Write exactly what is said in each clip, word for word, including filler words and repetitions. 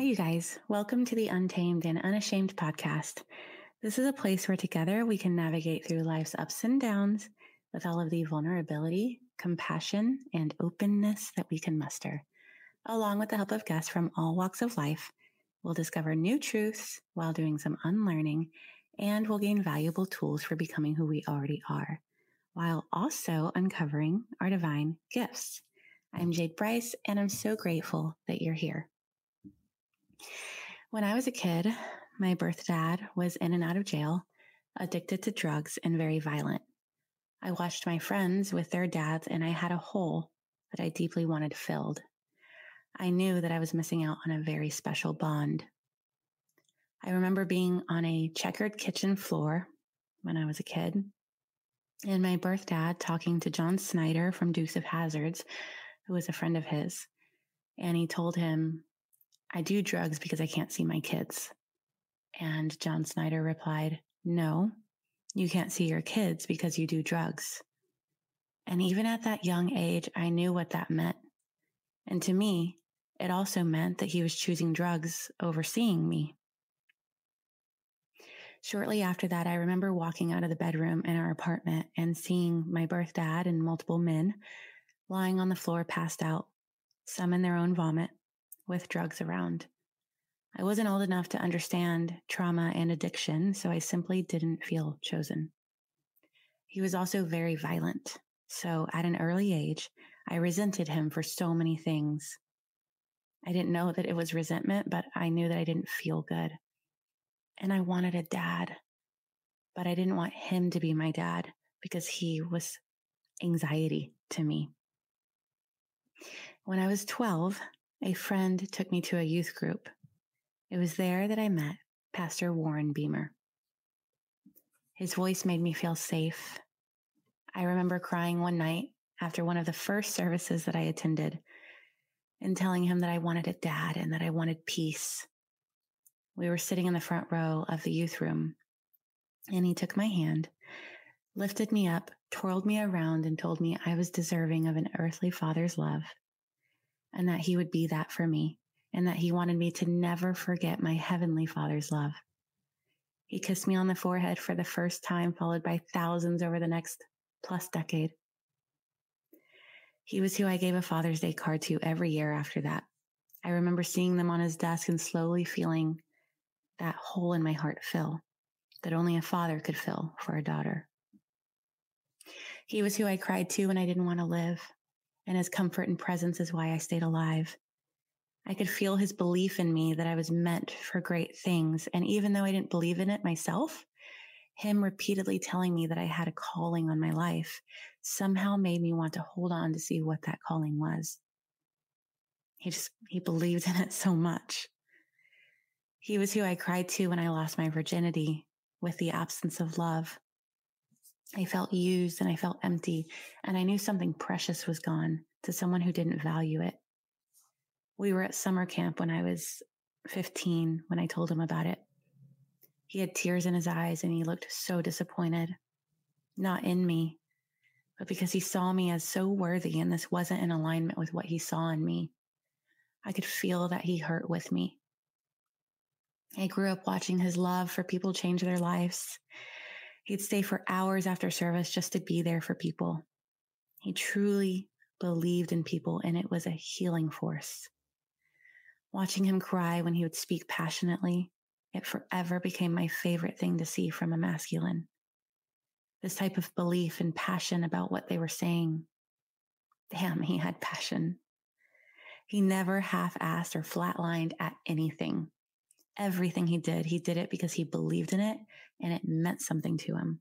You guys, welcome to the Untamed and Unashamed podcast. This is a place where together we can navigate through life's ups and downs with all of the vulnerability, compassion, and openness that we can muster. Along with the help of guests from all walks of life, we'll discover new truths while doing some unlearning, and we'll gain valuable tools for becoming who we already are, while also uncovering our divine gifts. I'm Jade Bryce, and I'm so grateful that you're here. When I was a kid, my birth dad was in and out of jail, addicted to drugs, and very violent. I watched my friends with their dads, and I had a hole that I deeply wanted filled. I knew that I was missing out on a very special bond. I remember being on a checkered kitchen floor when I was a kid, and my birth dad talking to John Schneider from Dukes of Hazzard, who was a friend of his, and he told him, "I do drugs because I can't see my kids." And John Schneider replied, "No, you can't see your kids because you do drugs." And even at that young age, I knew what that meant. And to me, it also meant that he was choosing drugs over seeing me. Shortly after that, I remember walking out of the bedroom in our apartment and seeing my birth dad and multiple men lying on the floor, passed out, some in their own vomit, with drugs around. I wasn't old enough to understand trauma and addiction, so I simply didn't feel chosen. He was also very violent, so at an early age, I resented him for so many things. I didn't know that it was resentment, but I knew that I didn't feel good. And I wanted a dad, but I didn't want him to be my dad because he was anxiety to me. When I was twelve, a friend took me to a youth group. It was there that I met Pastor Warren Beamer. His voice made me feel safe. I remember crying one night after one of the first services that I attended and telling him that I wanted a dad and that I wanted peace. We were sitting in the front row of the youth room, and he took my hand, lifted me up, twirled me around, and told me I was deserving of an earthly father's love, and that he would be that for me, and that he wanted me to never forget my heavenly father's love. He kissed me on the forehead for the first time, followed by thousands over the next plus decade. He was who I gave a Father's Day card to every year after that. I remember seeing them on his desk and slowly feeling that hole in my heart fill, that only a father could fill for a daughter. He was who I cried to when I didn't want to live, and his comfort and presence is why I stayed alive. I could feel his belief in me that I was meant for great things. And even though I didn't believe in it myself, him repeatedly telling me that I had a calling on my life somehow made me want to hold on to see what that calling was. He just, he believed in it so much. He was who I cried to when I lost my virginity with the absence of love. I felt used and I felt empty, and I knew something precious was gone to someone who didn't value it. We were at summer camp when I was fifteen when I told him about it. He had tears in his eyes and he looked so disappointed, not in me, but because he saw me as so worthy and this wasn't in alignment with what he saw in me. I could feel that he hurt with me. I grew up watching his love for people change their lives. He'd stay for hours after service just to be there for people. He truly believed in people, and it was a healing force. Watching him cry when he would speak passionately, it forever became my favorite thing to see from a masculine. This type of belief and passion about what they were saying. Damn, he had passion. He never half-assed or flatlined at anything. Everything he did, he did it because he believed in it and it meant something to him.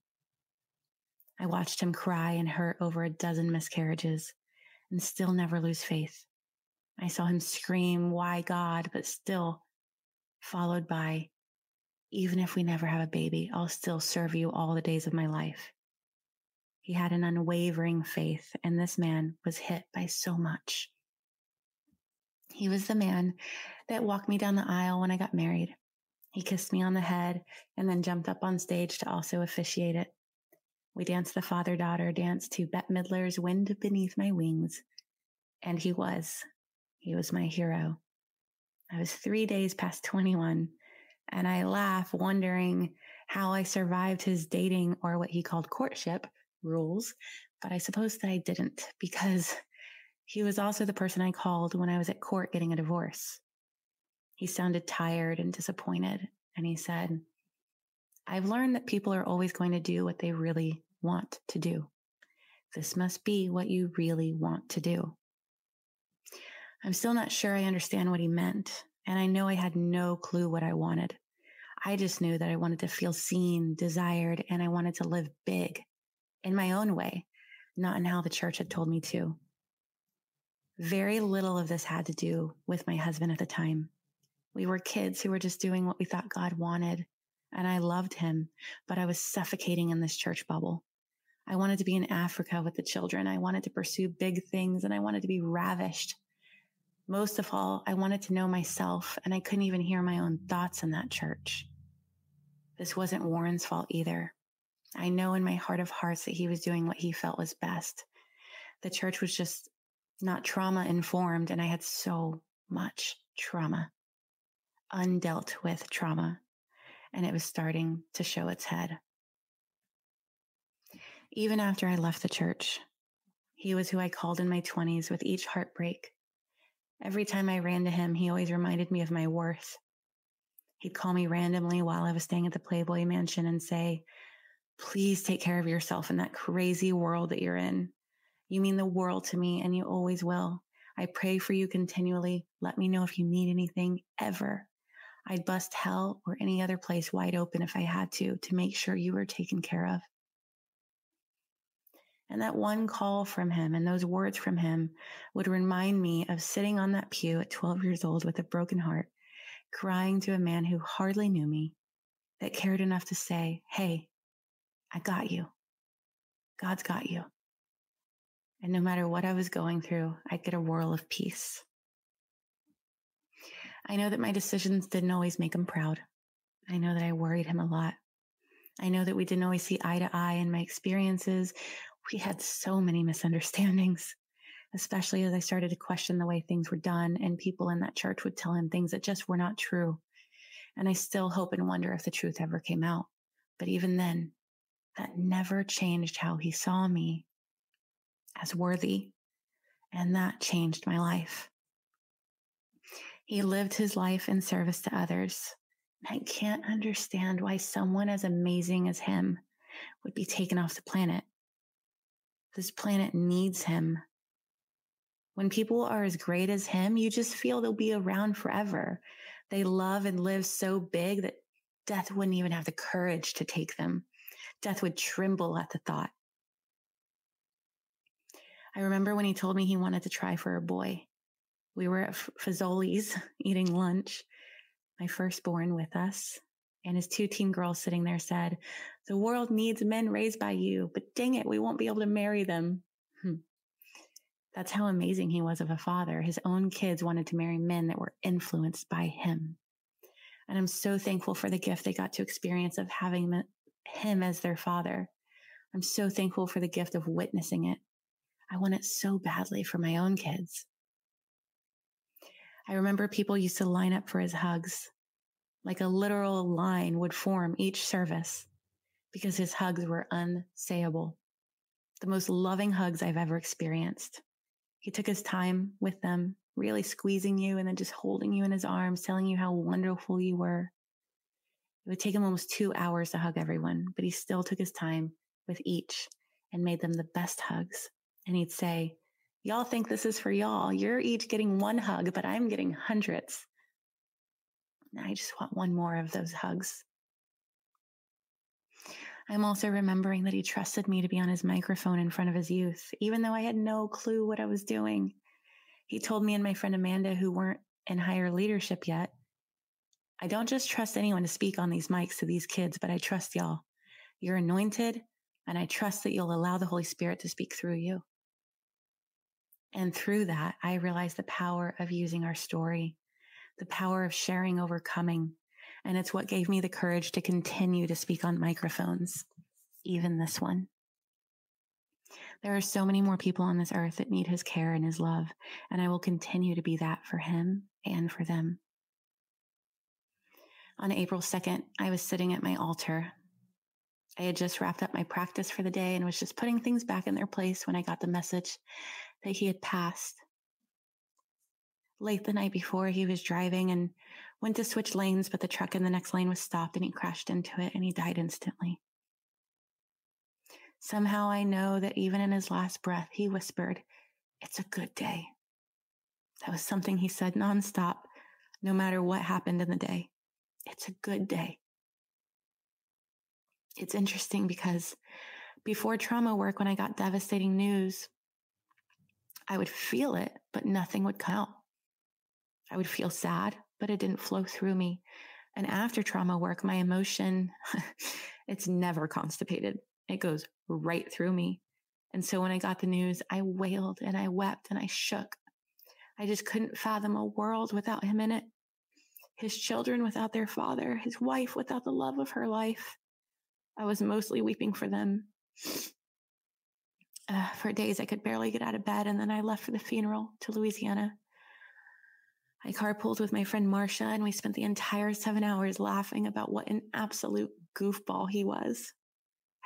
I watched him cry and hurt over a dozen miscarriages and still never lose faith. I saw him scream, "Why God?" but still followed by, "Even if we never have a baby, I'll still serve you all the days of my life." He had an unwavering faith, and this man was hit by so much. He was the man that walked me down the aisle when I got married. He kissed me on the head and then jumped up on stage to also officiate it. We danced the father-daughter dance to Bette Midler's Wind Beneath My Wings. And he was. He was my hero. I was three days past twenty-one, and I laugh wondering how I survived his dating or what he called courtship rules, but I suppose that I didn't, because he was also the person I called when I was at court getting a divorce. He sounded tired and disappointed, and he said, "I've learned that people are always going to do what they really want to do. This must be what you really want to do." I'm still not sure I understand what he meant, and I know I had no clue what I wanted. I just knew that I wanted to feel seen, desired, and I wanted to live big in my own way, not in how the church had told me to. Very little of this had to do with my husband at the time. We were kids who were just doing what we thought God wanted, and I loved him, but I was suffocating in this church bubble. I wanted to be in Africa with the children. I wanted to pursue big things, and I wanted to be ravished. Most of all, I wanted to know myself, and I couldn't even hear my own thoughts in that church. This wasn't Warren's fault either. I know in my heart of hearts that he was doing what he felt was best. The church was just not trauma-informed, and I had so much trauma, undealt with trauma, and it was starting to show its head. Even after I left the church, he was who I called in my twenties with each heartbreak. Every time I ran to him, he always reminded me of my worth. He'd call me randomly while I was staying at the Playboy Mansion and say, "Please take care of yourself in that crazy world that you're in. You mean the world to me, and you always will. I pray for you continually. Let me know if you need anything, ever. I'd bust hell or any other place wide open if I had to, to make sure you were taken care of." And that one call from him and those words from him would remind me of sitting on that pew at twelve years old with a broken heart, crying to a man who hardly knew me, that cared enough to say, "Hey, I got you. God's got you." And no matter what I was going through, I'd get a whirl of peace. I know that my decisions didn't always make him proud. I know that I worried him a lot. I know that we didn't always see eye to eye in my experiences. We had so many misunderstandings, especially as I started to question the way things were done, and people in that church would tell him things that just were not true. And I still hope and wonder if the truth ever came out. But even then, that never changed how he saw me as worthy. And that changed my life. He lived his life in service to others. And I can't understand why someone as amazing as him would be taken off the planet. This planet needs him. When people are as great as him, you just feel they'll be around forever. They love and live so big that death wouldn't even have the courage to take them. Death would tremble at the thought. I remember when he told me he wanted to try for a boy. We were at Fazoli's eating lunch, my firstborn with us, and his two teen girls sitting there said, "The world needs men raised by you, but dang it, we won't be able to marry them." Hmm. That's how amazing he was of a father. His own kids wanted to marry men that were influenced by him. And I'm so thankful for the gift they got to experience of having him as their father. I'm so thankful for the gift of witnessing it. I want it so badly for my own kids. I remember people used to line up for his hugs. Like a literal line would form each service because his hugs were unsayable. The most loving hugs I've ever experienced. He took his time with them, really squeezing you and then just holding you in his arms, telling you how wonderful you were. It would take him almost two hours to hug everyone, but he still took his time with each and made them the best hugs. And he'd say, y'all think this is for y'all. You're each getting one hug, but I'm getting hundreds. And I just want one more of those hugs. I'm also remembering that he trusted me to be on his microphone in front of his youth, even though I had no clue what I was doing. He told me and my friend Amanda, who weren't in higher leadership yet, I don't just trust anyone to speak on these mics to these kids, but I trust y'all. You're anointed, and I trust that you'll allow the Holy Spirit to speak through you. And through that, I realized the power of using our story, the power of sharing overcoming, and it's what gave me the courage to continue to speak on microphones, even this one. There are so many more people on this earth that need his care and his love, and I will continue to be that for him and for them. On April second, I was sitting at my altar. I had just wrapped up my practice for the day and was just putting things back in their place when I got the message that he had passed. Late the night before, he was driving and went to switch lanes, but the truck in the next lane was stopped and he crashed into it and he died instantly. Somehow I know that even in his last breath, he whispered, "It's a good day." That was something he said nonstop, no matter what happened in the day. It's a good day. It's interesting because before trauma work, when I got devastating news, I would feel it, but nothing would come out. I would feel sad, but it didn't flow through me. And after trauma work, my emotion, it's never constipated. It goes right through me. And so when I got the news, I wailed and I wept and I shook. I just couldn't fathom a world without him in it. His children without their father, his wife without the love of her life. I was mostly weeping for them. Uh, for days, I could barely get out of bed, and then I left for the funeral to Louisiana. I carpooled with my friend Marsha, and we spent the entire seven hours laughing about what an absolute goofball he was.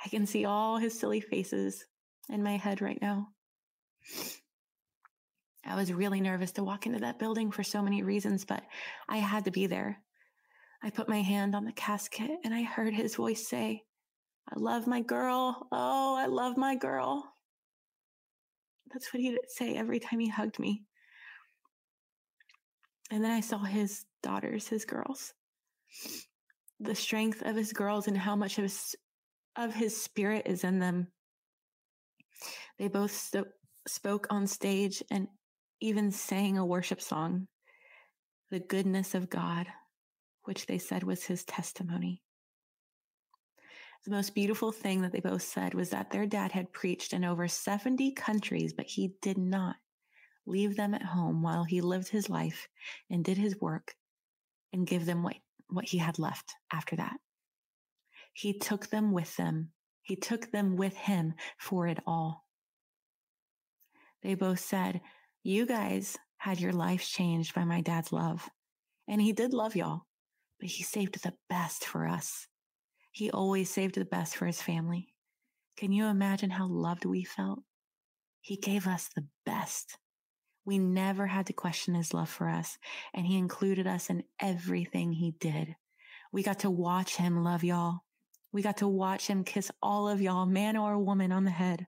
I can see all his silly faces in my head right now. I was really nervous to walk into that building for so many reasons, but I had to be there. I put my hand on the casket, and I heard his voice say, "I love my girl. Oh, I love my girl." That's what he'd say every time he hugged me. And then I saw his daughters, his girls, the strength of his girls and how much of his, of his spirit is in them. They both st- spoke on stage and even sang a worship song, "The Goodness of God," which they said was his testimony. The most beautiful thing that they both said was that their dad had preached in over seventy countries, but he did not leave them at home while he lived his life and did his work and give them what, what he had left after that. He took them with them. He took them with him for it all. They both said, "You guys had your lives changed by my dad's love. And he did love y'all, but he saved the best for us. He always saved the best for his family. Can you imagine how loved we felt? He gave us the best. We never had to question his love for us, and he included us in everything he did. We got to watch him love y'all. We got to watch him kiss all of y'all, man or woman, on the head."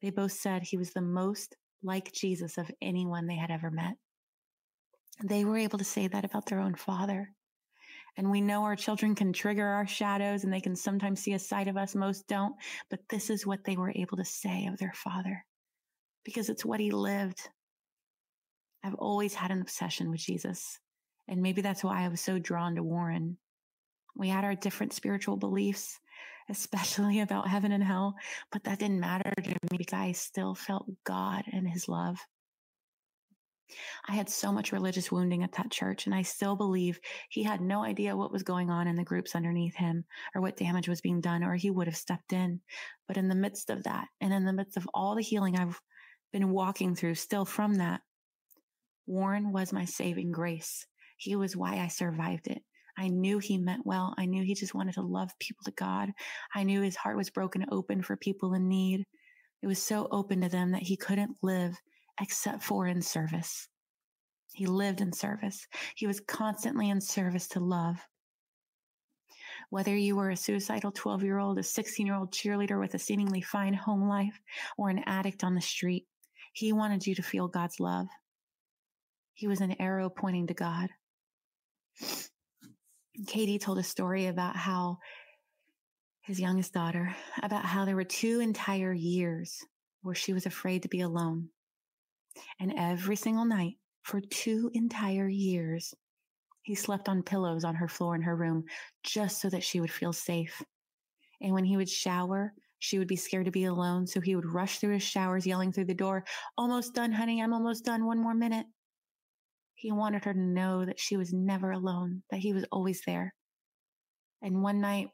They both said he was the most like Jesus of anyone they had ever met. They were able to say that about their own father. And we know our children can trigger our shadows, and they can sometimes see a side of us most don't, but this is what they were able to say of their father, because it's what he lived. I've always had an obsession with Jesus, and maybe that's why I was so drawn to Warren. We had our different spiritual beliefs, especially about heaven and hell, but that didn't matter to me because I still felt God and his love. I had so much religious wounding at that church, and I still believe he had no idea what was going on in the groups underneath him or what damage was being done, or he would have stepped in. But in the midst of that, and in the midst of all the healing I've been walking through still from that, Warren was my saving grace. He was why I survived it. I knew he meant well. I knew he just wanted to love people to God. I knew his heart was broken open for people in need. It was so open to them that he couldn't live except for in service. He lived in service. He was constantly in service to love. Whether you were a suicidal twelve-year-old, a sixteen-year-old cheerleader with a seemingly fine home life, or an addict on the street, he wanted you to feel God's love. He was an arrow pointing to God. Katie told a story about how his youngest daughter, about how there were two entire years where she was afraid to be alone. And every single night for two entire years, he slept on pillows on her floor in her room just so that she would feel safe. And when he would shower, she would be scared to be alone. So he would rush through his showers, yelling through the door, "Almost done, honey. I'm almost done. One more minute." He wanted her to know that she was never alone, that he was always there. And one night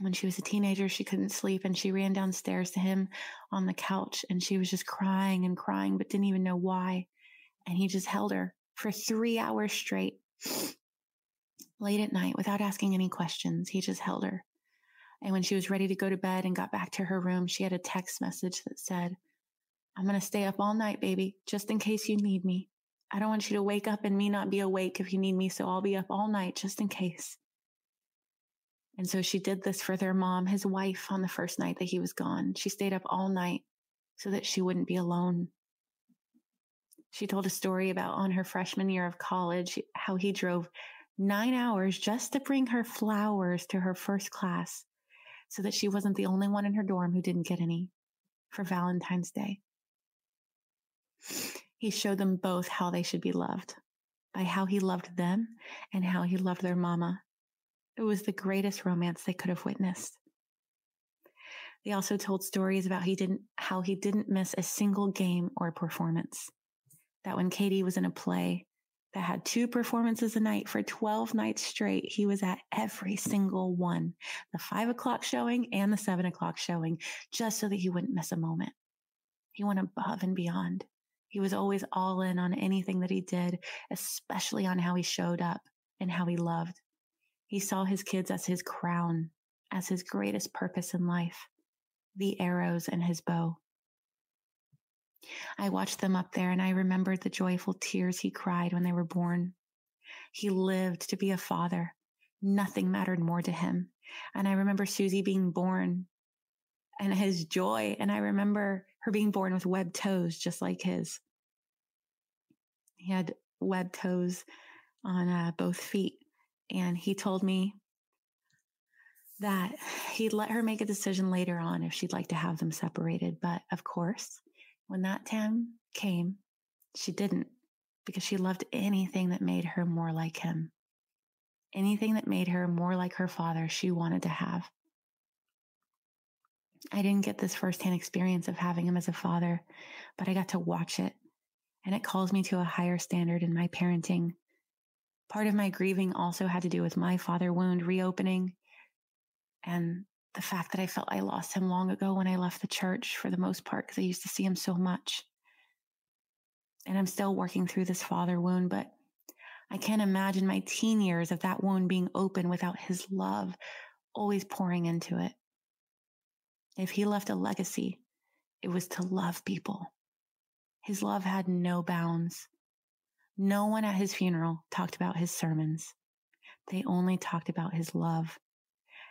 when she was a teenager, she couldn't sleep and she ran downstairs to him on the couch and she was just crying and crying, but didn't even know why. And he just held her for three hours straight. Late at night, without asking any questions, he just held her. And when she was ready to go to bed and got back to her room, she had a text message that said, "I'm going to stay up all night, baby, just in case you need me. I don't want you to wake up and me not be awake if you need me, so I'll be up all night just in case." And so she did this for their mom, his wife, on the first night that he was gone. She stayed up all night so that she wouldn't be alone. She told a story about on her freshman year of college, how he drove nine hours just to bring her flowers to her first class so that she wasn't the only one in her dorm who didn't get any for Valentine's Day. He showed them both how they should be loved, by how he loved them and how he loved their mama. It was the greatest romance they could have witnessed. They also told stories about he didn't, how he didn't miss a single game or performance. That when Katie was in a play that had two performances a night for twelve nights straight, he was at every single one, the five o'clock showing and the seven o'clock showing, just so that he wouldn't miss a moment. He went above and beyond. He was always all in on anything that he did, especially on how he showed up and how he loved. He saw his kids as his crown, as his greatest purpose in life, the arrows and his bow. I watched them up there and I remembered the joyful tears he cried when they were born. He lived to be a father. Nothing mattered more to him. And I remember Susie being born and his joy. And I remember her being born with webbed toes, just like his. He had webbed toes on uh, both feet. And he told me that he'd let her make a decision later on if she'd like to have them separated. But of course, when that time came, she didn't, because she loved anything that made her more like him. Anything that made her more like her father, she wanted to have. I didn't get this firsthand experience of having him as a father, but I got to watch it. And it calls me to a higher standard in my parenting. Part of my grieving also had to do with my father wound reopening and the fact that I felt I lost him long ago when I left the church for the most part, because I used to see him so much. And I'm still working through this father wound, but I can't imagine my teen years of that wound being open without his love always pouring into it. If he left a legacy, it was to love people. His love had no bounds. No one at his funeral talked about his sermons. They only talked about his love.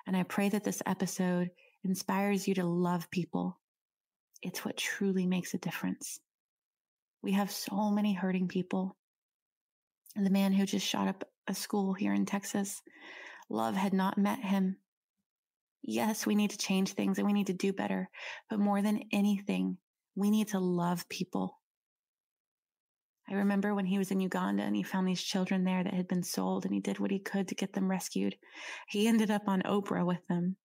And I pray that this episode inspires you to love people. It's what truly makes a difference. We have so many hurting people. The man who just shot up a school here in Texas, love had not met him. Yes, we need to change things and we need to do better. But more than anything, we need to love people. I remember when he was in Uganda and he found these children there that had been sold, and he did what he could to get them rescued. He ended up on Oprah with them.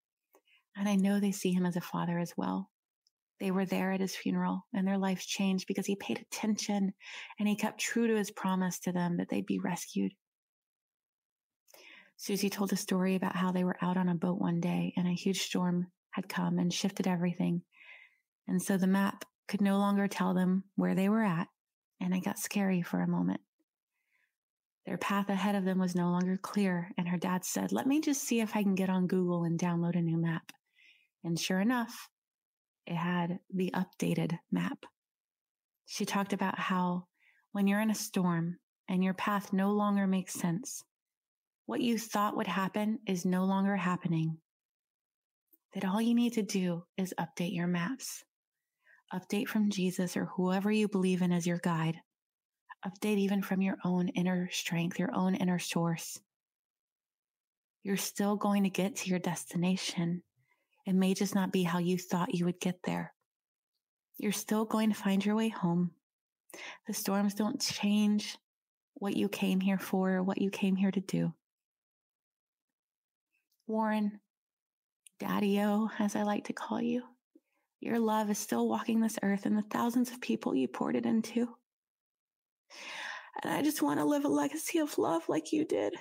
And I know they see him as a father as well. They were there at his funeral and their life changed because he paid attention and he kept true to his promise to them that they'd be rescued. Susie told a story about how they were out on a boat one day and a huge storm had come and shifted everything. And so the map could no longer tell them where they were at. and it got scary for a moment. Their path ahead of them was no longer clear, and her dad said, let me just see if I can get on Google and download a new map. And sure enough, it had the updated map. She talked about how when you're in a storm and your path no longer makes sense, what you thought would happen is no longer happening. That all you need to do is update your maps. Update from Jesus or whoever you believe in as your guide. Update even from your own inner strength, your own inner source. You're still going to get to your destination. It may just not be how you thought you would get there. You're still going to find your way home. The storms don't change what you came here for or what you came here to do. Warren, Daddy-O, as I like to call you, your love is still walking this earth and the thousands of people you poured it into. And I just want to live a legacy of love like you did.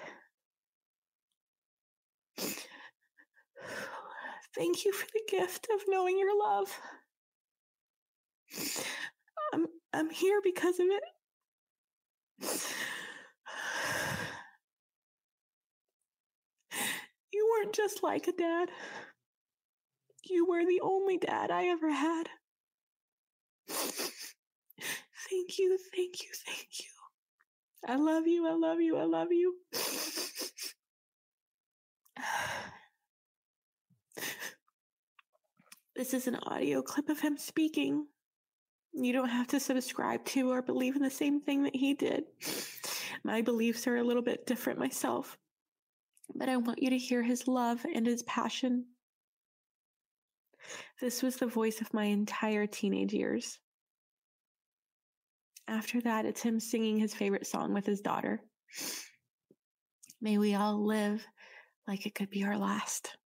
Thank you for the gift of knowing your love. I'm, I'm here because of it. You weren't just like a dad. You were the only dad I ever had. Thank you, thank you, thank you. I love you, I love you, I love you. This is an audio clip of him speaking. You don't have to subscribe to or believe in the same thing that he did. My beliefs are a little bit different myself, but I want you to hear his love and his passion. This was the voice of my entire teenage years. After that, it's him singing his favorite song with his daughter. May we all live like it could be our last.